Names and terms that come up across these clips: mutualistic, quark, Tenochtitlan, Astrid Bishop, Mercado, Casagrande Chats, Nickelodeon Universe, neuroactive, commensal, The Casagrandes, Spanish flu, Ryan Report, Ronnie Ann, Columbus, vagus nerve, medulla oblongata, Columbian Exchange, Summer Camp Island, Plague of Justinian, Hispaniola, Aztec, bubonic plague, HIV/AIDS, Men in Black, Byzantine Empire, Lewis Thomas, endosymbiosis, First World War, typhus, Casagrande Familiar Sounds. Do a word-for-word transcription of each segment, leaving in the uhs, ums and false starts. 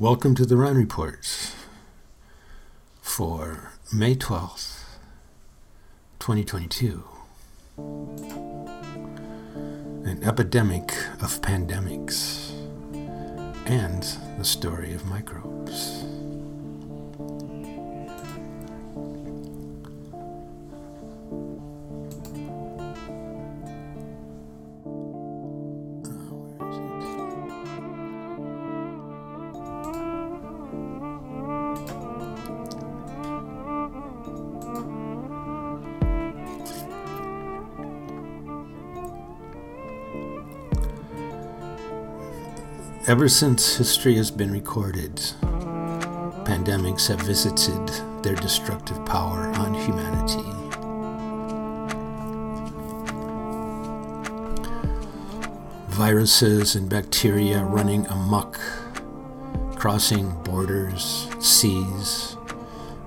Welcome to the Ryan Report for May twelfth, twenty twenty-two. An epidemic of pandemics and the story of microbes. Ever since history has been recorded, pandemics have visited their destructive power on humanity. Viruses and bacteria running amok, crossing borders, seas,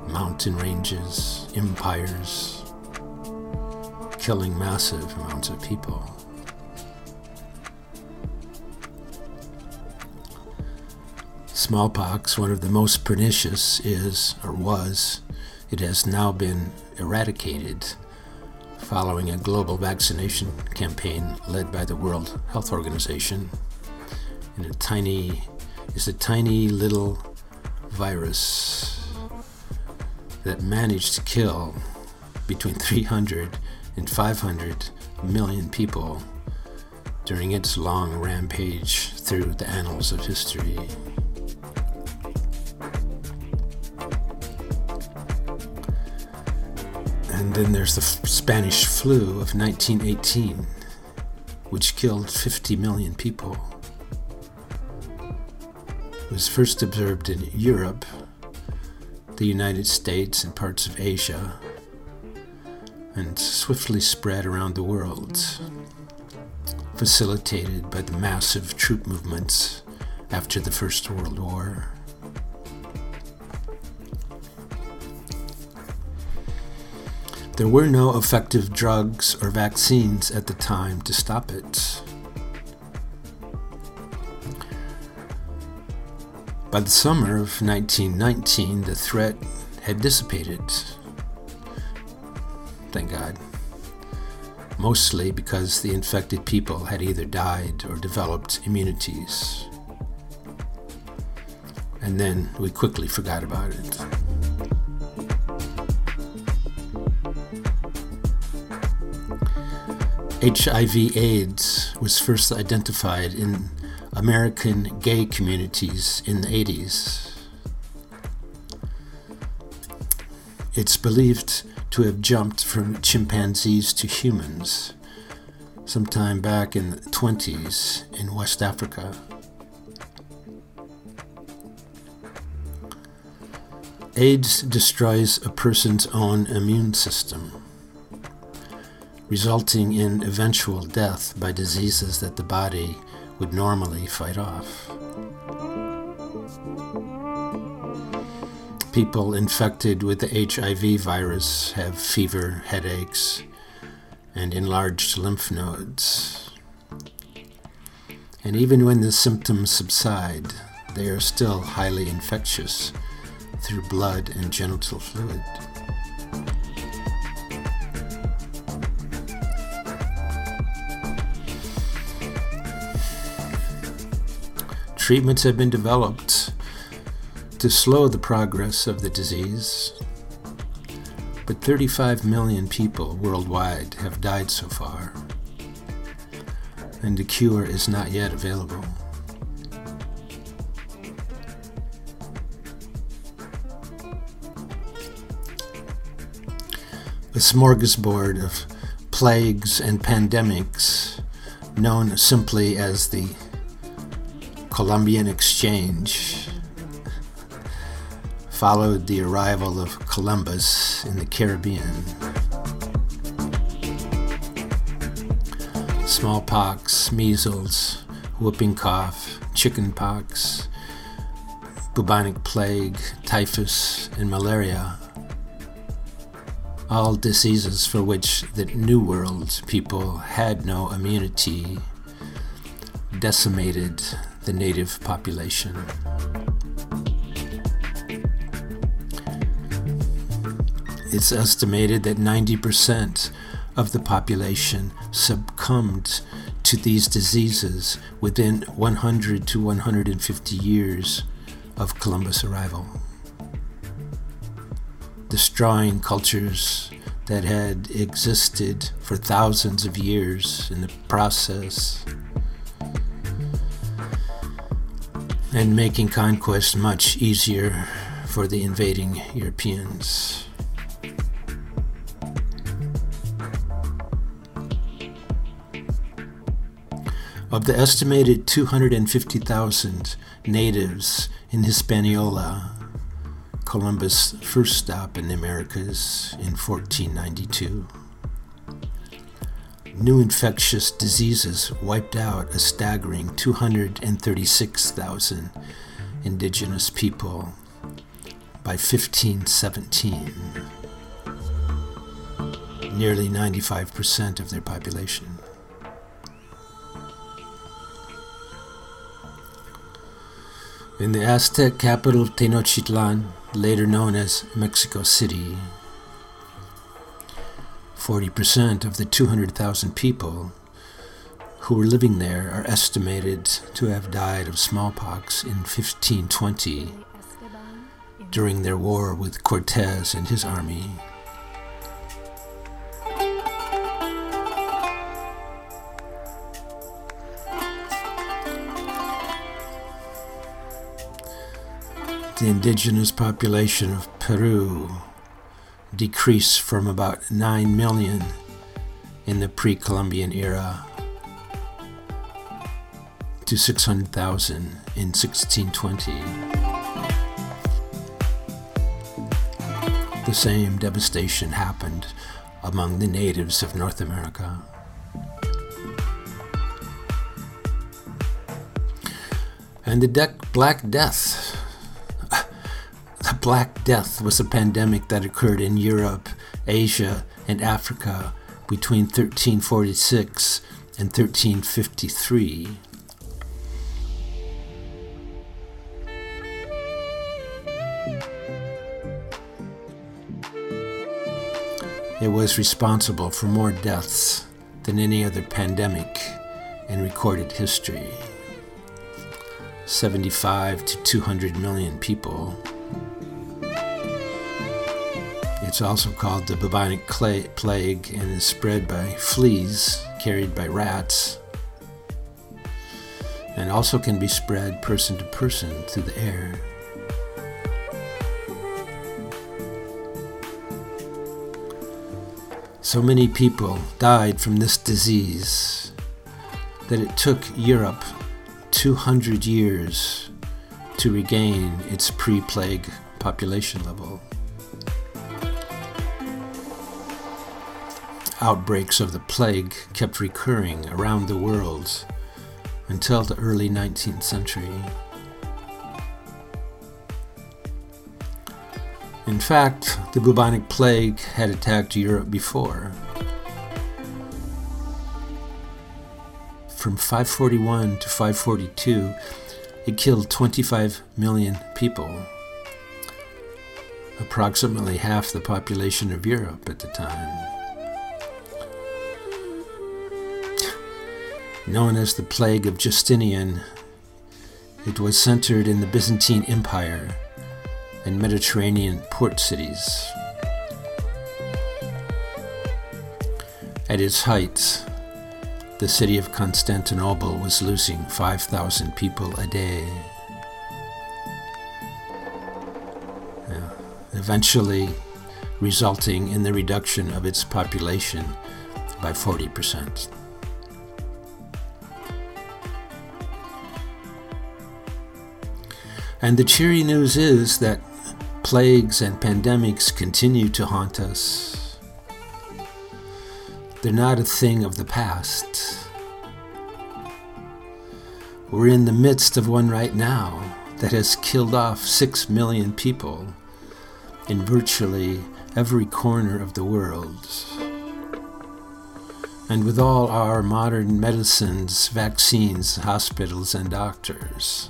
mountain ranges, empires, killing massive amounts of people. Smallpox, one of the most pernicious, is, or was, it has now been eradicated following a global vaccination campaign led by the World Health Organization. And a tiny, it's a tiny little virus that managed to kill between three hundred and five hundred million people during its long rampage through the annals of history. And then there's the Spanish flu of nineteen eighteen, which killed fifty million people. It was first observed in Europe, the United States, and parts of Asia, and swiftly spread around the world, facilitated by the massive troop movements after the First World War. There were no effective drugs or vaccines at the time to stop it. By the summer of nineteen nineteen, the threat had dissipated. Thank God. Mostly because the infected people had either died or developed immunities. And then we quickly forgot about it. H I V AIDS was first identified in American gay communities in the eighties. It's believed to have jumped from chimpanzees to humans sometime back in the twenties in West Africa. AIDS destroys a person's own immune system, resulting in eventual death by diseases that the body would normally fight off. People infected with the H I V virus have fever, headaches, and enlarged lymph nodes. And even when the symptoms subside, they are still highly infectious through blood and genital fluid. Treatments have been developed to slow the progress of the disease, but thirty-five million people worldwide have died so far, and a cure is not yet available. A smorgasbord of plagues and pandemics, known simply as the Columbian Exchange, followed the arrival of Columbus in the Caribbean. Smallpox, measles, whooping cough, chickenpox, bubonic plague, typhus, and malaria, all diseases for which the New World people had no immunity, decimated the native population. It's estimated that ninety percent of the population succumbed to these diseases within one hundred to one hundred fifty years of Columbus' arrival, destroying cultures that had existed for thousands of years in the process, and making conquest much easier for the invading Europeans. Of the estimated two hundred fifty thousand natives in Hispaniola, Columbus' first stop in the Americas in fourteen ninety-two, new infectious diseases wiped out a staggering two hundred thirty-six thousand indigenous people by fifteen seventeen, nearly ninety-five percent of their population. In the Aztec capital of Tenochtitlan, later known as Mexico City, forty percent of the two hundred thousand people who were living there are estimated to have died of smallpox in fifteen twenty during their war with Cortés and his army. The indigenous population of Peru decreased from about nine million in the pre-Columbian era to six hundred thousand in sixteen twenty. The same devastation happened among the natives of North America. And the De- Black Death The Black Death was a pandemic that occurred in Europe, Asia, and Africa between thirteen forty-six and thirteen fifty-three. It was responsible for more deaths than any other pandemic in recorded history. seventy-five to two hundred million people. It's also called the bubonic plague and is spread by fleas carried by rats, and also can be spread person to person through the air. So many people died from this disease that it took Europe two hundred years to regain its pre-plague population level. Outbreaks of the plague kept recurring around the world until the early nineteenth century. In fact, the bubonic plague had attacked Europe before. From five forty-one to five forty-two, it killed twenty-five million people, approximately half the population of Europe at the time. Known as the Plague of Justinian, it was centered in the Byzantine Empire and Mediterranean port cities. At its height, the city of Constantinople was losing five thousand people a day. Eventually, resulting in the reduction of its population by forty percent. And the cheery news is that plagues and pandemics continue to haunt us. They're not a thing of the past. We're in the midst of one right now that has killed off six million people in virtually every corner of the world. And with all our modern medicines, vaccines, hospitals, and doctors,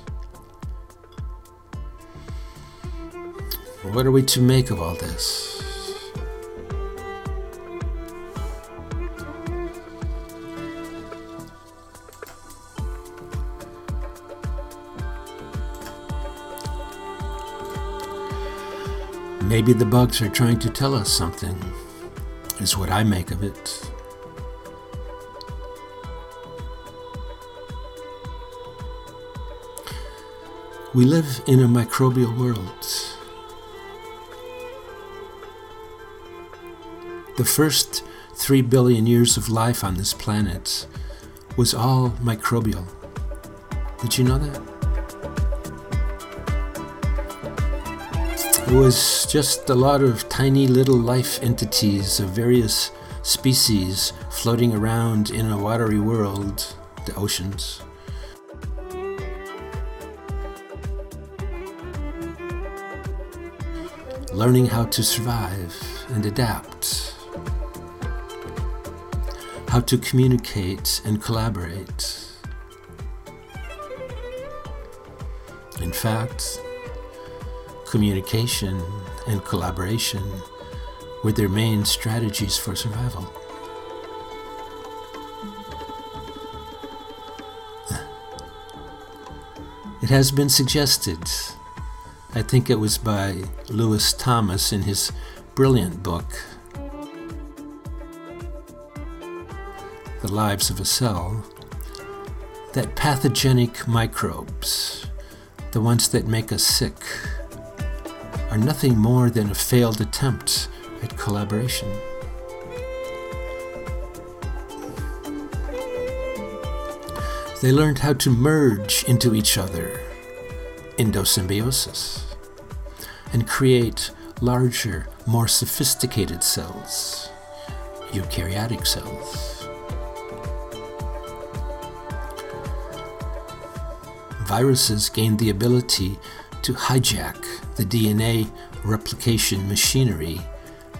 what are we to make of all this? Maybe the bugs are trying to tell us something, is what I make of it. We live in a microbial world. The first three billion years of life on this planet was all microbial. Did you know that? It was just a lot of tiny little life entities of various species floating around in a watery world, the oceans. Learning how to survive and adapt, how to communicate and collaborate. In fact, communication and collaboration were their main strategies for survival. It has been suggested, I think it was by Lewis Thomas in his brilliant book, The Lives of a Cell, that pathogenic microbes, the ones that make us sick, are nothing more than a failed attempt at collaboration. They learned how to merge into each other, endosymbiosis, and create larger, more sophisticated cells, eukaryotic cells. Viruses gained the ability to hijack the D N A replication machinery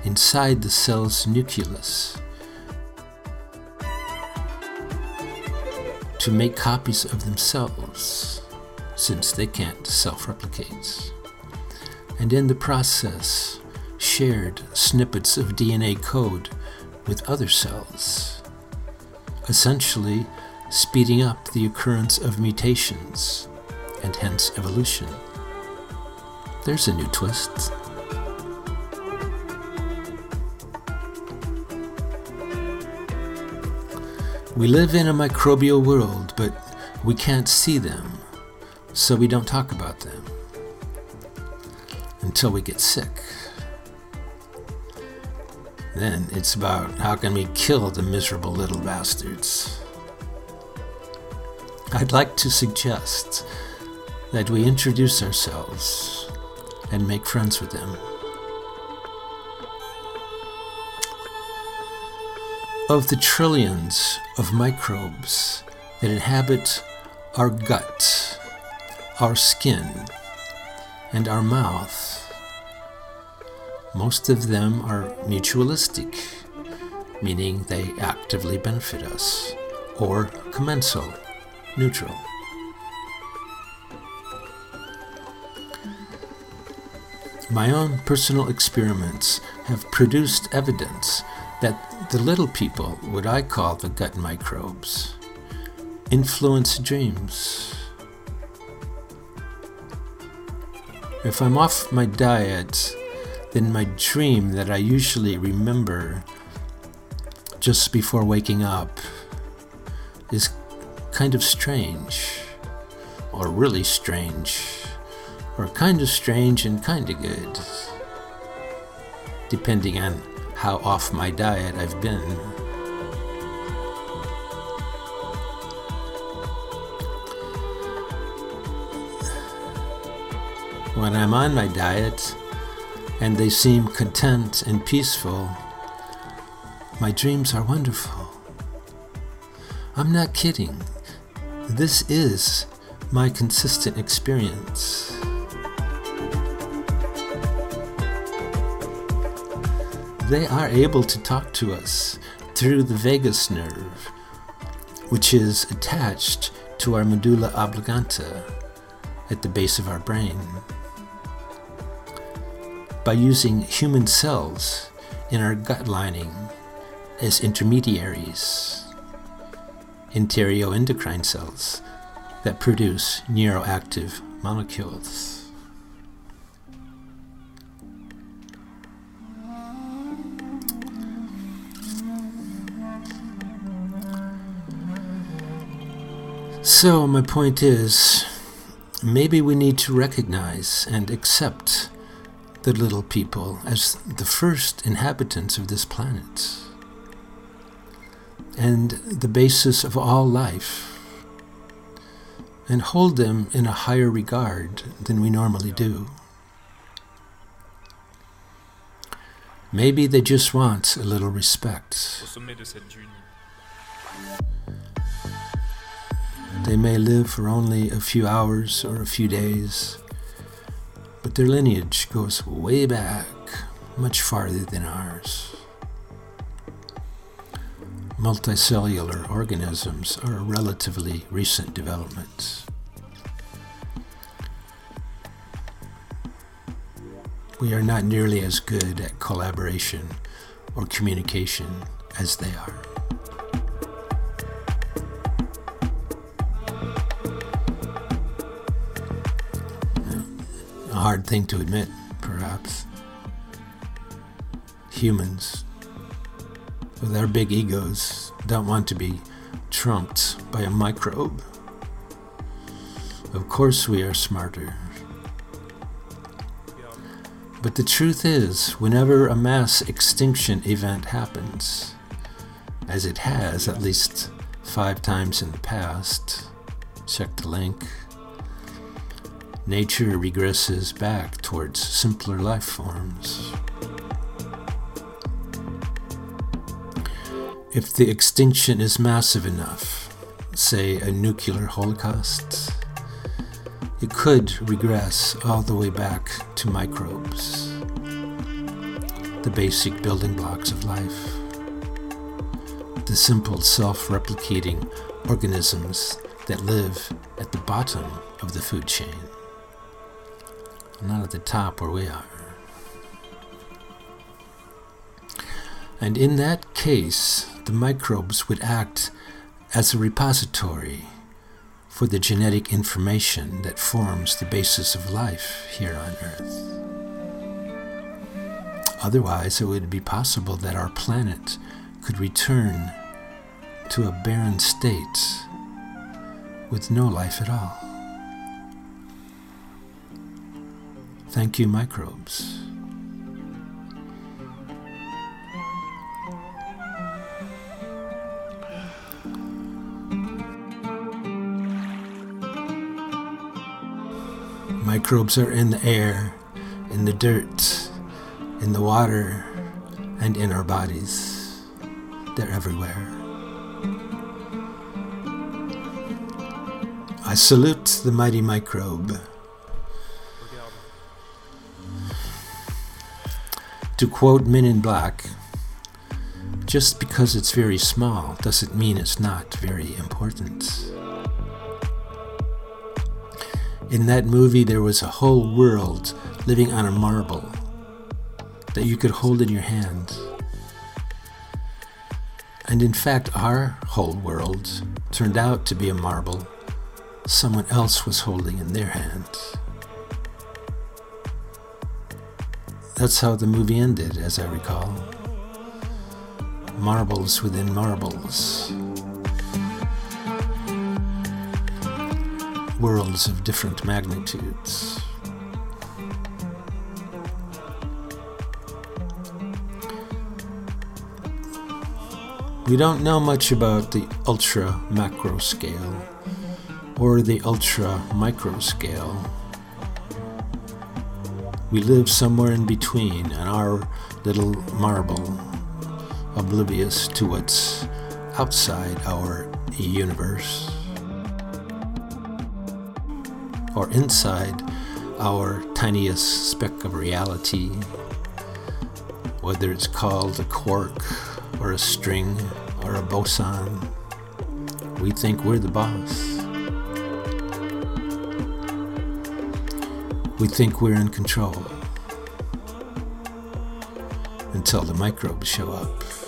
inside the cell's nucleus to make copies of themselves, since they can't self-replicate, and in the process shared snippets of D N A code with other cells, essentially speeding up the occurrence of mutations and hence evolution. There's a new twist. We live in a microbial world, but we can't see them. So we don't talk about them until we get sick. Then it's about how can we kill the miserable little bastards. I'd like to suggest that we introduce ourselves and make friends with them. Of the trillions of microbes that inhabit our gut, our skin, and our mouth, most of them are mutualistic, meaning they actively benefit us, or commensal, neutral. My own personal experiments have produced evidence that the little people, what I call the gut microbes, influence dreams. If I'm off my diet, then my dream that I usually remember just before waking up is kind of strange, or really strange, or kind of strange and kind of good, depending on how off my diet I've been. When I'm on my diet, and they seem content and peaceful, my dreams are wonderful. I'm not kidding. This is my consistent experience. They are able to talk to us through the vagus nerve, which is attached to our medulla oblongata at the base of our brain. By using human cells in our gut lining as intermediaries, enteroendocrine cells that produce neuroactive molecules. So my point is, maybe we need to recognize and accept the little people as the first inhabitants of this planet and the basis of all life, and hold them in a higher regard than we normally do. Maybe they just want a little respect. They may live for only a few hours or a few days, but their lineage goes way back, much farther than ours. Multicellular organisms are a relatively recent development. We are not nearly as good at collaboration or communication as they are. A hard thing to admit, perhaps. Humans, with our big egos, don't want to be trumped by a microbe. Of course we are smarter. But the truth is, whenever a mass extinction event happens, as it has at least five times in the past, check the link, nature regresses back towards simpler life forms. If the extinction is massive enough, say a nuclear holocaust, it could regress all the way back to microbes, the basic building blocks of life, the simple self-replicating organisms that live at the bottom of the food chain. Not at the top where we are. And in that case, the microbes would act as a repository for the genetic information that forms the basis of life here on Earth. Otherwise, it would be possible that our planet could return to a barren state with no life at all. Thank you, microbes. Microbes are in the air, in the dirt, in the water, and in our bodies. They're everywhere. I salute the mighty microbe. To quote Men in Black, just because it's very small doesn't mean it's not very important. In that movie, there was a whole world living on a marble that you could hold in your hand. And in fact, our whole world turned out to be a marble someone else was holding in their hand. That's how the movie ended, as I recall. Marbles within marbles. Worlds of different magnitudes. We don't know much about the ultra macro scale or the ultra micro scale. We live somewhere in between on our little marble, oblivious to what's outside our universe, or inside our tiniest speck of reality, whether it's called a quark, or a string, or a boson. We think we're the boss. We think we're in control until the microbes show up.